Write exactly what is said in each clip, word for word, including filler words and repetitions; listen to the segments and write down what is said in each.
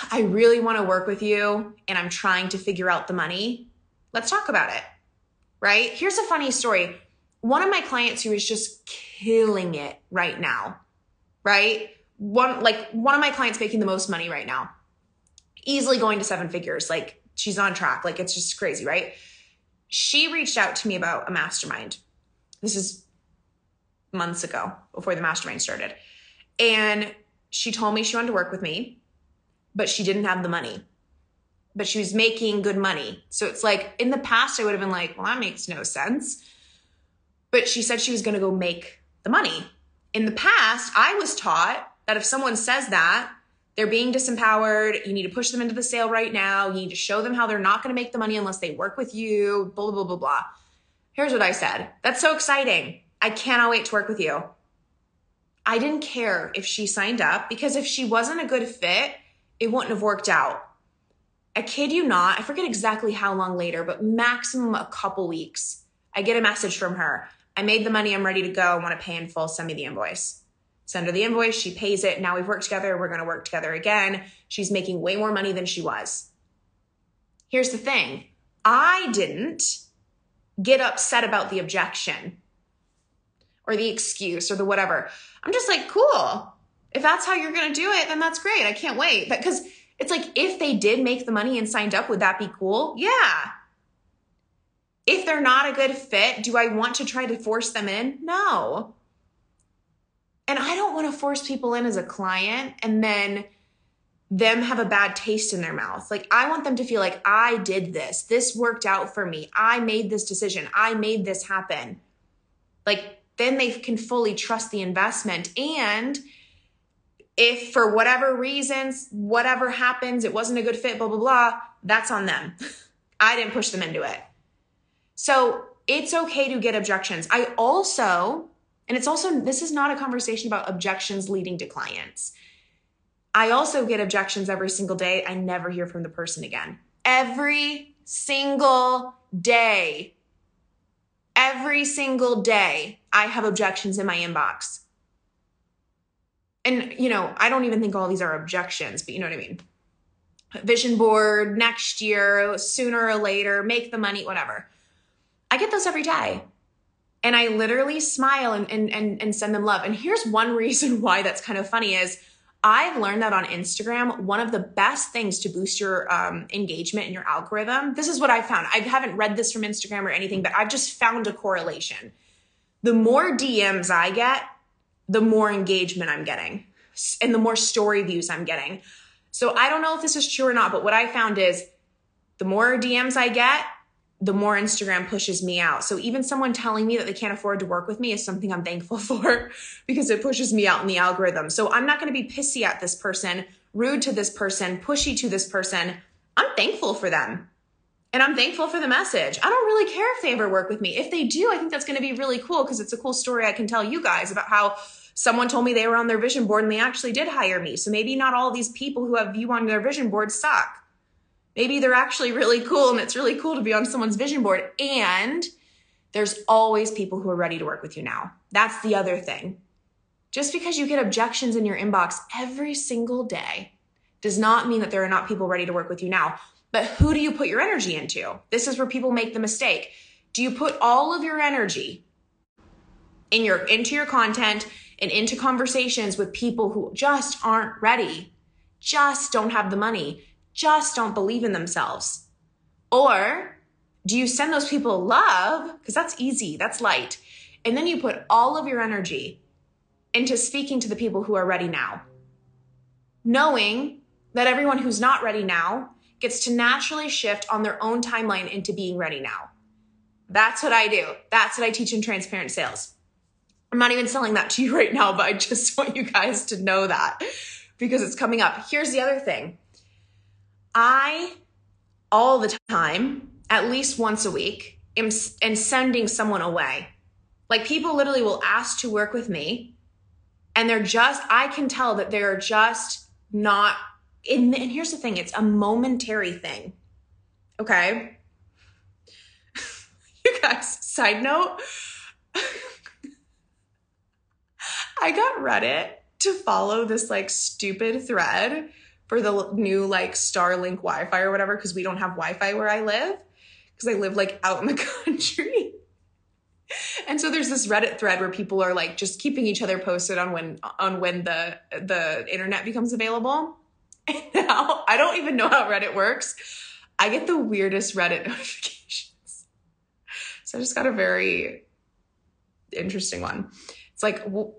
I really want to work with you and I'm trying to figure out the money. Let's talk about it, right? Here's a funny story. One of my clients who is just killing it right now, right? One, like one of my clients making the most money right now, easily going to seven figures. Like, she's on track. Like, it's just crazy, right? She reached out to me about a mastermind. This is months ago before the mastermind started. And she told me she wanted to work with me, but she didn't have the money, but she was making good money. So it's like, in the past, I would have been like, well, that makes no sense. But she said she was going to go make the money. In the past, I was taught that if someone says that, they're being disempowered, you need to push them into the sale right now, you need to show them how they're not going to make the money unless they work with you, blah, blah, blah, blah. Here's what I said. That's so exciting. I cannot wait to work with you. I didn't care if she signed up, because if she wasn't a good fit, it wouldn't have worked out. I kid you not, I forget exactly how long later, but maximum a couple weeks, I get a message from her. I made the money, I'm ready to go, I want to pay in full, send me the invoice. Send her the invoice, she pays it, now we've worked together, we're going to work together again. She's making way more money than she was. Here's the thing, I didn't get upset about the objection or the excuse or the whatever. I'm just like, cool. If that's how you're going to do it, then that's great. I can't wait. Because it's like, if they did make the money and signed up, would that be cool? Yeah. If they're not a good fit, do I want to try to force them in? No. And I don't want to force people in as a client and then them have a bad taste in their mouth. Like, I want them to feel like, I did this. This worked out for me. I made this decision. I made this happen. Like, then they can fully trust the investment. And if for whatever reasons, whatever happens, it wasn't a good fit, blah, blah, blah, that's on them. I didn't push them into it. So it's okay to get objections. I also, and it's also, this is not a conversation about objections leading to clients. I also get objections every single day. I never hear from the person again. Every single day, every single day, I have objections in my inbox. And, you know, I don't even think all these are objections, but you know what I mean? Vision board, next year, sooner or later, make the money, whatever. I get those every day. And I literally smile and, and, and, and send them love. And here's one reason why that's kind of funny is I've learned that on Instagram, one of the best things to boost your um, engagement and your algorithm, this is what I found. I haven't read this from Instagram or anything, but I've just found a correlation. The more D Ms I get, the more engagement I'm getting and the more story views I'm getting. So I don't know if this is true or not, but what I found is the more D Ms I get, the more Instagram pushes me out. So even someone telling me that they can't afford to work with me is something I'm thankful for because it pushes me out in the algorithm. So I'm not going to be pissy at this person, rude to this person, pushy to this person. I'm thankful for them and I'm thankful for the message. I don't really care if they ever work with me. If they do, I think that's going to be really cool because it's a cool story I can tell you guys about how someone told me they were on their vision board and they actually did hire me. So maybe not all these people who have you on their vision board suck. Maybe they're actually really cool and it's really cool to be on someone's vision board. And there's always people who are ready to work with you now. That's the other thing. Just because you get objections in your inbox every single day does not mean that there are not people ready to work with you now. But who do you put your energy into? This is where people make the mistake. Do you put all of your energy in your, into your content and into conversations with people who just aren't ready, just don't have the money, just don't believe in themselves? Or do you send those people love? Because that's easy, that's light. And then you put all of your energy into speaking to the people who are ready now, knowing that everyone who's not ready now gets to naturally shift on their own timeline into being ready now. That's what I do. That's what I teach in Transparent Sales. I'm not even selling that to you right now, but I just want you guys to know that because it's coming up. Here's the other thing. I, all the time, at least once a week, am, am sending someone away. Like people literally will ask to work with me and they're just, I can tell that they're just not, in, and here's the thing, it's a momentary thing, okay? You guys, side note, I got Reddit to follow this like stupid thread for the new like Starlink Wi-Fi or whatever, because we don't have Wi-Fi where I live, because I live like out in the country. And so there's this Reddit thread where people are like just keeping each other posted on when on when the the internet becomes available. And now I don't even know how Reddit works. I get the weirdest Reddit notifications. So I just got a very interesting one. It's like, well,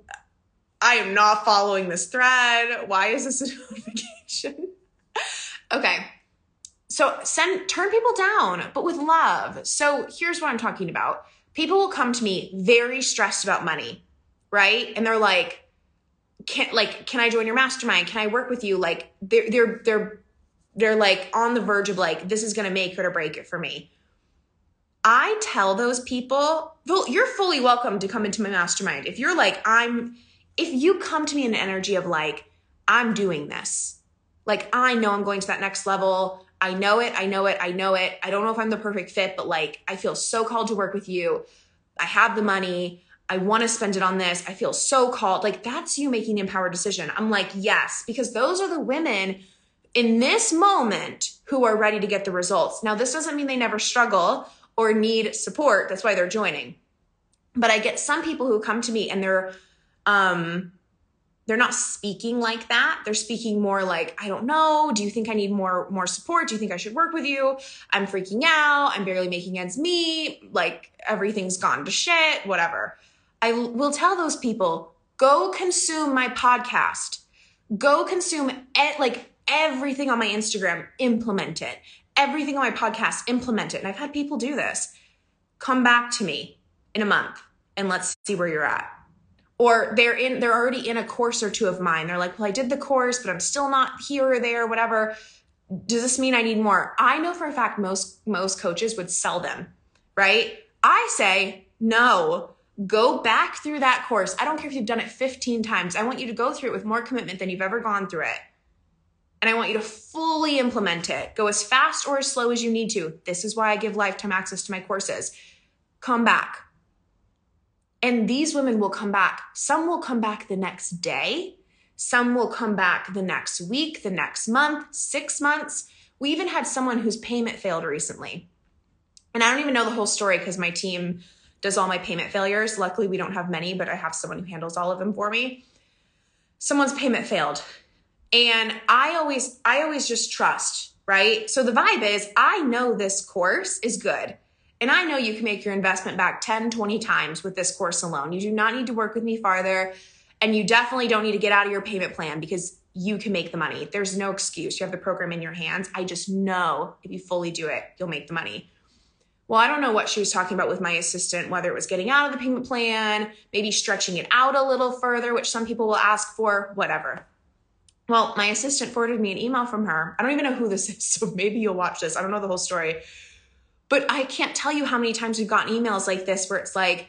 I am not following this thread. Why is this a notification? Okay, so send turn people down, but with love. So here's what I'm talking about. People will come to me very stressed about money, right? And they're like, can like, can I join your mastermind? Can I work with you? Like they're they're they're they're like on the verge of like, this is gonna make it or break it for me. I tell those people, you're fully welcome to come into my mastermind. If you're like, I'm, if you come to me in an energy of like, I'm doing this. Like, I know I'm going to that next level. I know it. I know it. I know it. I don't know if I'm the perfect fit, but like, I feel so called to work with you. I have the money. I want to spend it on this. I feel so called. Like, that's you making an empowered decision. I'm like, yes, because those are the women in this moment who are ready to get the results. Now, this doesn't mean they never struggle or need support. That's why they're joining. But I get some people who come to me and they're, um, they're not speaking like that. They're speaking more like, I don't know. Do you think I need more, more support? Do you think I should work with you? I'm freaking out. I'm barely making ends meet. Like everything's gone to shit, whatever. I will tell those people, go consume my podcast. Go consume e- like everything on my Instagram, implement it. Everything on my podcast, implement it. And I've had people do this. Come back to me in a month and let's see where you're at. Or they're in, they're already in a course or two of mine. They're like, well, I did the course, but I'm still not here or there, whatever. Does this mean I need more? I know for a fact most, most coaches would sell them, right? I say, no, go back through that course. I don't care if you've done it fifteen times. I want you to go through it with more commitment than you've ever gone through it. And I want you to fully implement it. Go as fast or as slow as you need to. This is why I give lifetime access to my courses. Come back. And these women will come back. Some will come back the next day. Some will come back the next week, the next month, six months. We even had someone whose payment failed recently. And I don't even know the whole story because my team does all my payment failures. Luckily, we don't have many, but I have someone who handles all of them for me. Someone's payment failed. And I always, I always just trust, right? So the vibe is, I know this course is good. And I know you can make your investment back ten, twenty times with this course alone. You do not need to work with me farther. And you definitely don't need to get out of your payment plan because you can make the money. There's no excuse. You have the program in your hands. I just know if you fully do it, you'll make the money. Well, I don't know what she was talking about with my assistant, whether it was getting out of the payment plan, maybe stretching it out a little further, which some people will ask for, whatever. Well, my assistant forwarded me an email from her. I don't even know who this is, so maybe you'll watch this. I don't know the whole story. But I can't tell you how many times we've gotten emails like this where it's like,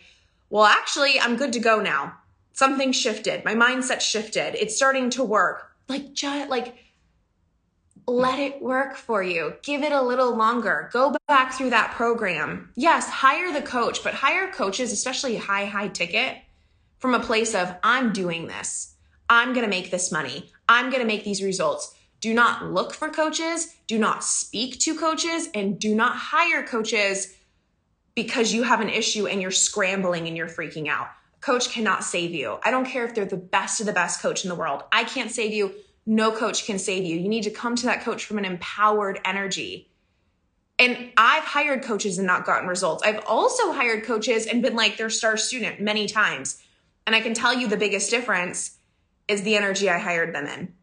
well, actually, I'm good to go now. Something shifted. My mindset shifted. It's starting to work. Like, just, like, let it work for you. Give it a little longer. Go back through that program. Yes, hire the coach, but hire coaches, especially high, high ticket, from a place of, I'm doing this. I'm going to make this money. I'm going to make these results. Do not look for coaches. Do not speak to coaches, and do not hire coaches because you have an issue and you're scrambling and you're freaking out. Coach cannot save you. I don't care if they're the best of the best coach in the world. I can't save you. No coach can save you. You need to come to that coach from an empowered energy. And I've hired coaches and not gotten results. I've also hired coaches and been like their star student many times. And I can tell you the biggest difference is the energy I hired them in.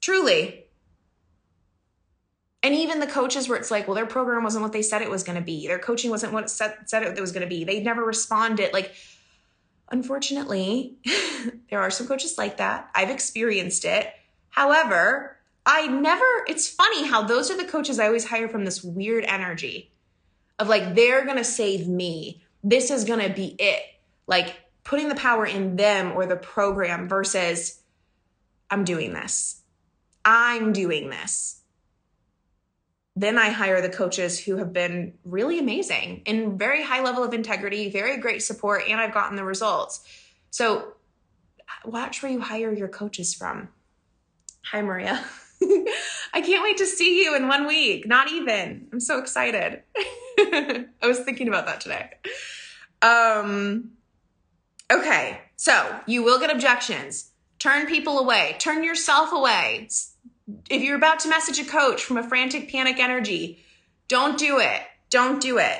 Truly. And even the coaches where it's like, well, their program wasn't what they said it was going to be. Their coaching wasn't what it said, said it was going to be. They never responded. Like, unfortunately, there are some coaches like that. I've experienced it. However, I never, it's funny how those are the coaches I always hire from this weird energy of like, they're going to save me. This is going to be it. Like putting the power in them or the program versus I'm doing this. I'm doing this. Then I hire the coaches who have been really amazing and very high level of integrity, very great support, and I've gotten the results. So watch where you hire your coaches from. Hi, Maria. I can't wait to see you in one week. Not even. I'm so excited. I was thinking about that today. Um, okay. So you will get objections. Turn people away. Turn yourself away. If you're about to message a coach from a frantic panic energy, don't do it. Don't do it.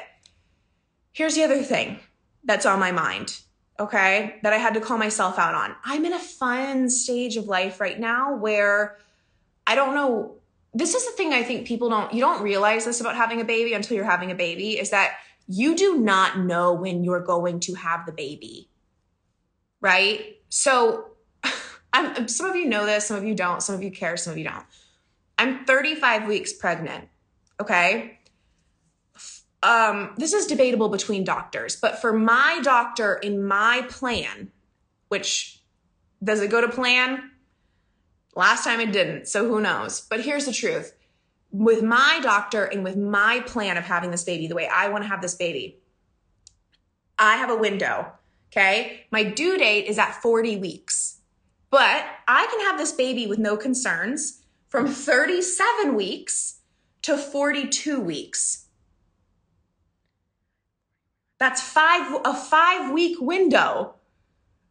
Here's the other thing that's on my mind, okay, that I had to call myself out on. I'm in a fun stage of life right now where I don't know. This is the thing I think people don't, you don't realize this about having a baby until you're having a baby, is that you do not know when you're going to have the baby, right? So I'm, some of you know this, some of you don't, some of you care, some of you don't. I'm thirty-five weeks pregnant, okay? Um, this is debatable between doctors, but for my doctor in my plan, which does it go to plan? Last time it didn't, so who knows? But here's the truth. With my doctor and with my plan of having this baby, the way I want to have this baby, I have a window, okay? My due date is at forty weeks. But I can have this baby with no concerns from thirty-seven weeks to forty-two weeks. That's five a five-week window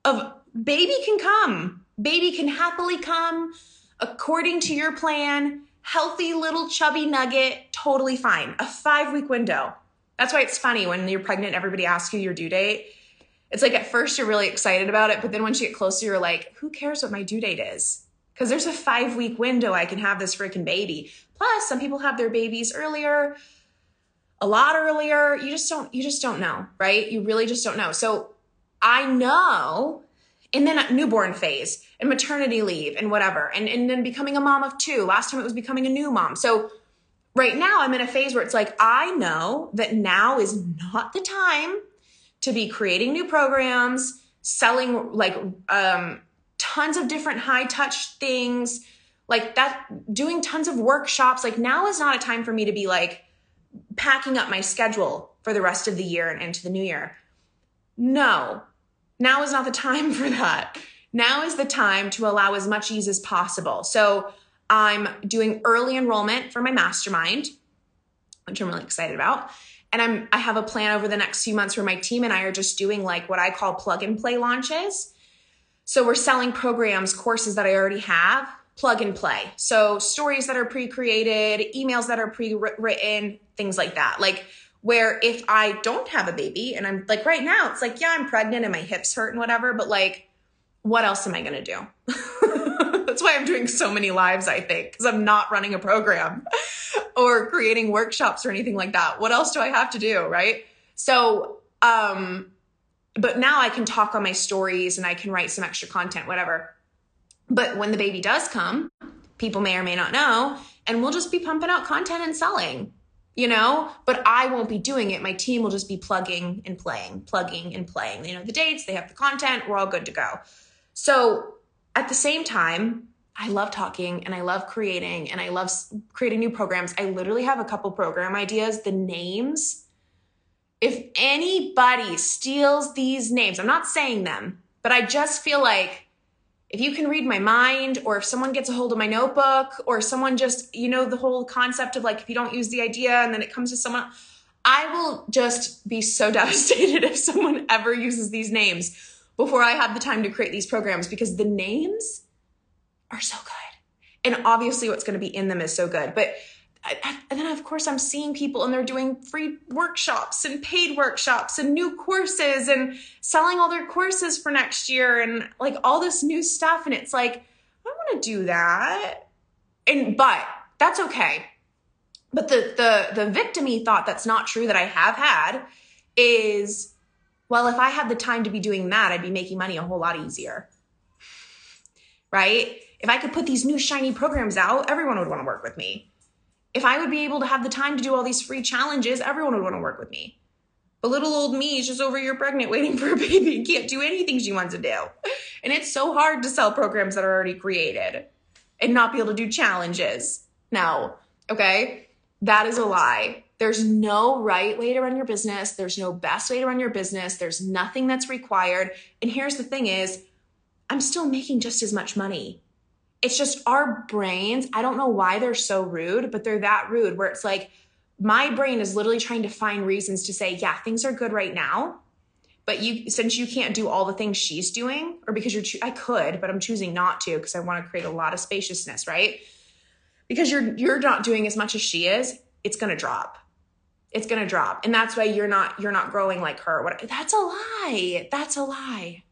of baby can come. Baby can happily come according to your plan. Healthy little chubby nugget, totally fine. A five-week window. That's why it's funny when you're pregnant, everybody asks you your due date. It's like at first you're really excited about it, but then once you get closer, you're like, who cares what my due date is? Because there's a five-week window I can have this freaking baby. Plus, some people have their babies earlier, a lot earlier. You just don't, you just don't know, right? You really just don't know. So I know, and then newborn phase and maternity leave and whatever, and, and then becoming a mom of two. Last time it was becoming a new mom. So right now I'm in a phase where it's like, I know that now is not the time to be creating new programs, selling like um, tons of different high touch things like that, doing tons of workshops. Like now is not a time for me to be like packing up my schedule for the rest of the year and into the new year. No, now is not the time for that. Now is the time to allow as much ease as possible. So I'm doing early enrollment for my mastermind, which I'm really excited about. And I'm, I have a plan over the next few months where my team and I are just doing like what I call plug and play launches. So we're selling programs, courses that I already have, plug and play. So stories that are pre-created, emails that are pre-written, things like that. Like where if I don't have a baby and I'm like right now, it's like, yeah, I'm pregnant and my hips hurt and whatever, but like, what else am I going to do? That's why I'm doing so many lives, I think, because I'm not running a program or creating workshops or anything like that. What else do I have to do? Right. So, um, but now I can talk on my stories and I can write some extra content, whatever. But when the baby does come, people may or may not know, and we'll just be pumping out content and selling, you know, but I won't be doing it. My team will just be plugging and playing, plugging and playing. They know the dates, they have the content, we're all good to go. So at the same time, I love talking and I love creating and I love creating new programs. I literally have a couple program ideas, the names. If anybody steals these names, I'm not saying them, but I just feel like, if you can read my mind, or if someone gets a hold of my notebook, or someone just, you know, the whole concept of like, if you don't use the idea and then it comes to someone, I will just be so devastated if someone ever uses these names before I have the time to create these programs, because the names are so good. And obviously what's going to be in them is so good. But I, I, and then of course I'm seeing people and they're doing free workshops and paid workshops and new courses and selling all their courses for next year and like all this new stuff. And it's like, I don't want to do that. And, but that's okay. But the, the, the victim-y thought that's not true that I have had is, well, if I had the time to be doing that, I'd be making money a whole lot easier. Right? If I could put these new shiny programs out, everyone would want to work with me. If I would be able to have the time to do all these free challenges, everyone would want to work with me. But little old me is just over here pregnant waiting for a baby and can't do anything she wants to do. And it's so hard to sell programs that are already created and not be able to do challenges. No, okay? That is a lie. There's no right way to run your business. There's no best way to run your business. There's nothing that's required. And here's the thing is, I'm still making just as much money. It's just our brains. I don't know why they're so rude, but they're that rude where it's like my brain is literally trying to find reasons to say, yeah, things are good right now. But you, since you can't do all the things she's doing, or because you're, I could, but I'm choosing not to because I want to create a lot of spaciousness, right? Because you're, you're not doing as much as she is, it's going to drop. It's going to drop. And that's why you're not, you're not growing like her. What, that's a lie. That's a lie.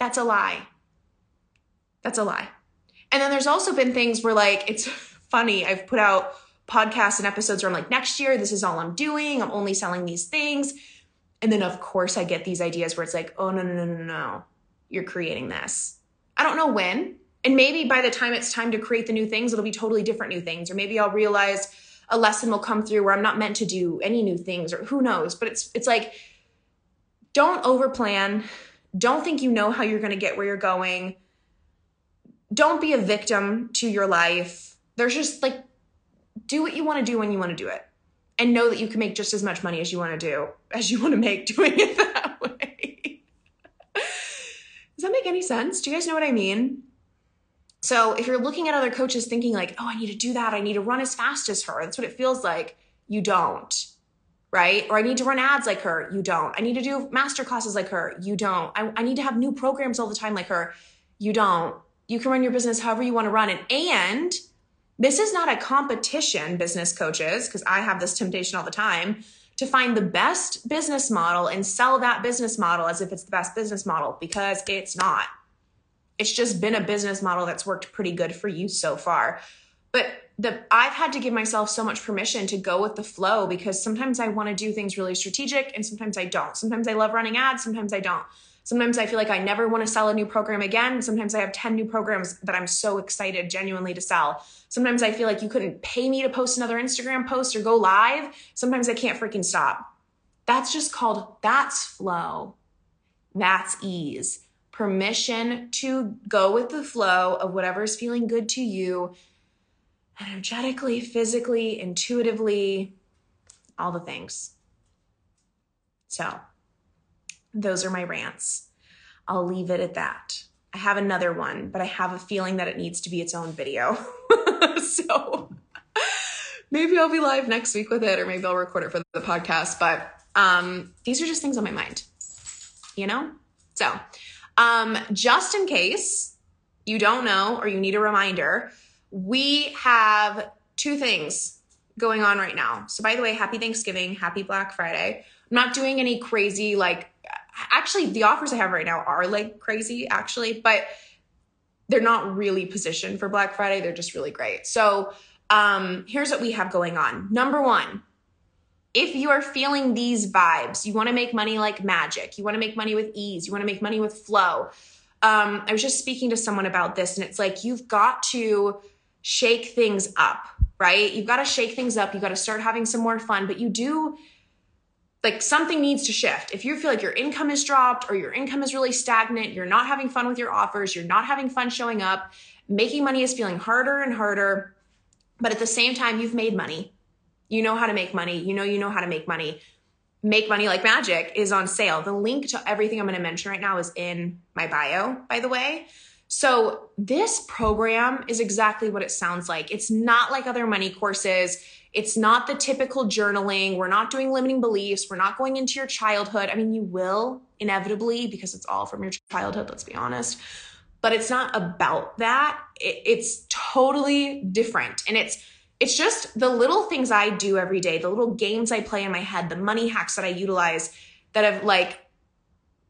That's a lie. That's a lie. And then there's also been things where like, it's funny, I've put out podcasts and episodes where I'm like, next year, this is all I'm doing. I'm only selling these things. And then of course I get these ideas where it's like, oh no, no, no, no, no. You're creating this. I don't know when. And maybe by the time it's time to create the new things, it'll be totally different new things. Or maybe I'll realize a lesson will come through where I'm not meant to do any new things, or who knows, but it's, it's like, don't overplan. Don't think you know how you're going to get where you're going. Don't be a victim to your life. There's just like, do what you want to do when you want to do it, and know that you can make just as much money as you want to do, as you want to make doing it that way. Does that make any sense? Do you guys know what I mean? So if you're looking at other coaches thinking like, oh, I need to do that. I need to run as fast as her. That's what it feels like. You don't, right? Or I need to run ads like her. You don't. I need to do masterclasses like her. You don't. I, I need to have new programs all the time like her. You don't. You can run your business however you want to run it. And this is not a competition, business coaches, because I have this temptation all the time to find the best business model and sell that business model as if it's the best business model, because it's not. It's just been a business model that's worked pretty good for you so far. But the, I've had to give myself so much permission to go with the flow, because sometimes I want to do things really strategic and sometimes I don't. Sometimes I love running ads, sometimes I don't. Sometimes I feel like I never want to sell a new program again. Sometimes I have ten new programs that I'm so excited genuinely to sell. Sometimes I feel like you couldn't pay me to post another Instagram post or go live. Sometimes I can't freaking stop. That's just called, that's flow. That's ease. Permission to go with the flow of whatever is feeling good to you energetically, physically, intuitively, all the things. So those are my rants. I'll leave it at that. I have another one, but I have a feeling that it needs to be its own video. So maybe I'll be live next week with it, or maybe I'll record it for the podcast. But um, these are just things on my mind, you know? So um, just in case you don't know or you need a reminder, we have two things going on right now. So by the way, happy Thanksgiving, happy Black Friday. I'm not doing any crazy, like, actually the offers I have right now are like crazy actually, but they're not really positioned for Black Friday. They're just really great. So um, here's what we have going on. Number one, if you are feeling these vibes, you want to make money like magic. You want to make money with ease. You want to make money with flow. Um, I was just speaking to someone about this, and it's like, you've got to shake things up, right? You've got to shake things up. You've got to start having some more fun, but you do, like, something needs to shift. If you feel like your income has dropped or your income is really stagnant, you're not having fun with your offers, you're not having fun showing up, making money is feeling harder and harder, but at the same time, you've made money. You know how to make money. You know, you know how to make money. Make Money Like Magic is on sale. The link to everything I'm going to mention right now is in my bio, by the way. So this program is exactly what it sounds like. It's not like other money courses. It's not the typical journaling. We're not doing limiting beliefs. We're not going into your childhood. I mean, you will inevitably, because it's all from your childhood, let's be honest, but it's not about that. It's totally different. And it's It's just the little things I do every day, the little games I play in my head, the money hacks that I utilize that have, like,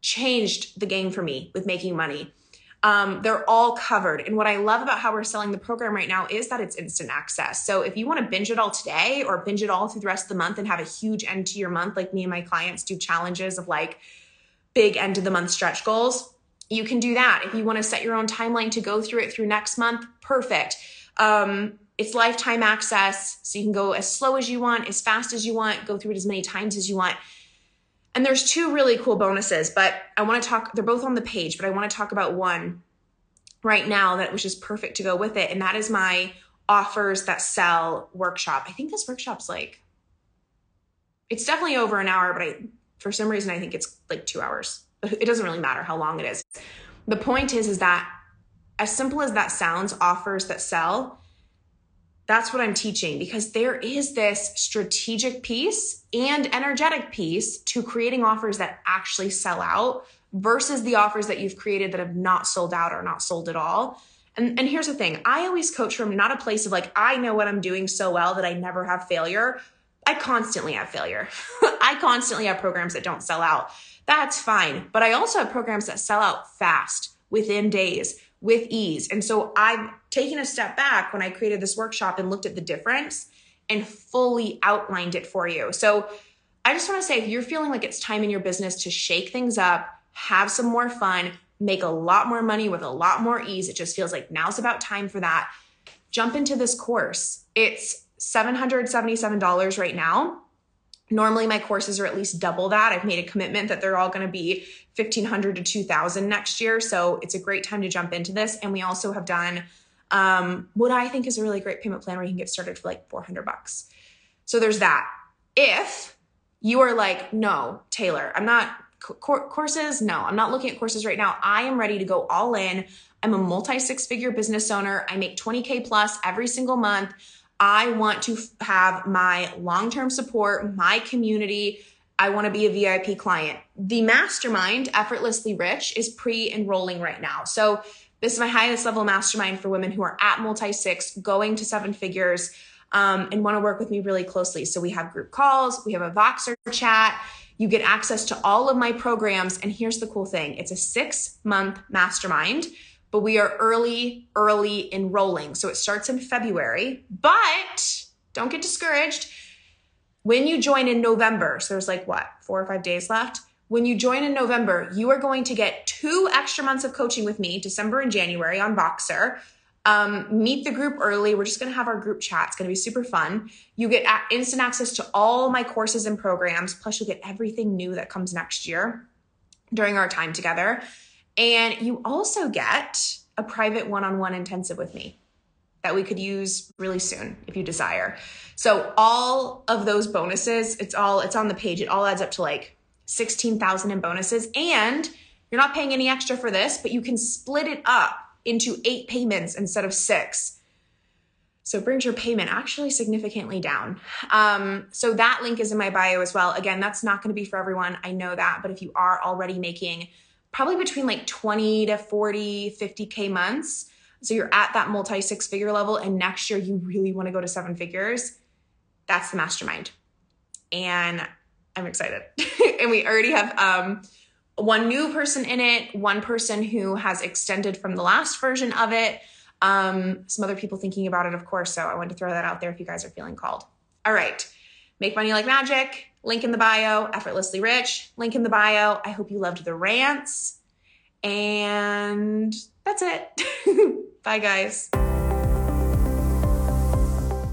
changed the game for me with making money. Um, they're all covered. And what I love about how we're selling the program right now is that it's instant access. So if you want to binge it all today or binge it all through the rest of the month and have a huge end to your month, like me and my clients do challenges of, like, big end of the month stretch goals, you can do that. If you want to set your own timeline to go through it through next month, perfect. Um, It's lifetime access, so you can go as slow as you want, as fast as you want, go through it as many times as you want. And there's two really cool bonuses, but I want to talk, they're both on the page, but I want to talk about one right now that was just perfect to go with it. And that is my Offers That Sell workshop. I think this workshop's like, it's definitely over an hour, but I, for some reason, I think it's like two hours. It doesn't really matter how long it is. The point is, is that as simple as that sounds, Offers That Sell, that's what I'm teaching, because there is this strategic piece and energetic piece to creating offers that actually sell out versus the offers that you've created that have not sold out or not sold at all. And, and here's the thing. I always coach from not a place of, like, I know what I'm doing so well that I never have failure. I constantly have failure. I constantly have programs that don't sell out. That's fine. But I also have programs that sell out fast, within days, with ease. And so I've taken a step back when I created this workshop and looked at the difference and fully outlined it for you. So I just want to say, if you're feeling like it's time in your business to shake things up, have some more fun, make a lot more money with a lot more ease, it just feels like now's about time for that, jump into this course. It's seven hundred seventy-seven dollars right now. Normally my courses are at least double that. I've made a commitment that they're all going to be fifteen hundred to two thousand next year. So it's a great time to jump into this. And we also have done um, what I think is a really great payment plan where you can get started for like four hundred bucks. So there's that. If you are like, no, Taylor, I'm not cor- courses. No, I'm not looking at courses right now. I am ready to go all in. I'm a multi six figure business owner. I make twenty K plus every single month. I want to have my long-term support, my community. I want to be a V I P client. The mastermind, Effortlessly Rich, is pre-enrolling right now. So this is my highest level mastermind for women who are at multi-six, going to seven figures, um, and want to work with me really closely. So we have group calls, we have a Voxer chat, you get access to all of my programs. And here's the cool thing. It's a six-month mastermind, but we are early, early enrolling. So it starts in February, but don't get discouraged. When you join in November, so there's like what, four or five days left. When you join in November, you are going to get two extra months of coaching with me, December and January on Voxer. Um, meet the group early. We're just going to have our group chat. It's going to be super fun. You get instant access to all my courses and programs. Plus you'll get everything new that comes next year during our time together. And you also get a private one-on-one intensive with me that we could use really soon if you desire. So all of those bonuses, it's all, it's on the page. It all adds up to like sixteen thousand in bonuses, and you're not paying any extra for this, but you can split it up into eight payments instead of six. So it brings your payment actually significantly down. Um, so that link is in my bio as well. Again, that's not going to be for everyone. I know that, but if you are already making probably between like twenty to forty, fifty K months. So you're at that multi six figure level, and next year you really want to go to seven figures. That's the mastermind. And I'm excited. And we already have um, one new person in it, one person who has extended from the last version of it. Um, some other people thinking about it, of course. So I wanted to throw that out there if you guys are feeling called. All right. Make Money Like Magic. Link in the bio. Effortlessly Rich. Link in the bio. I hope you loved the rants. And that's it. Bye, guys.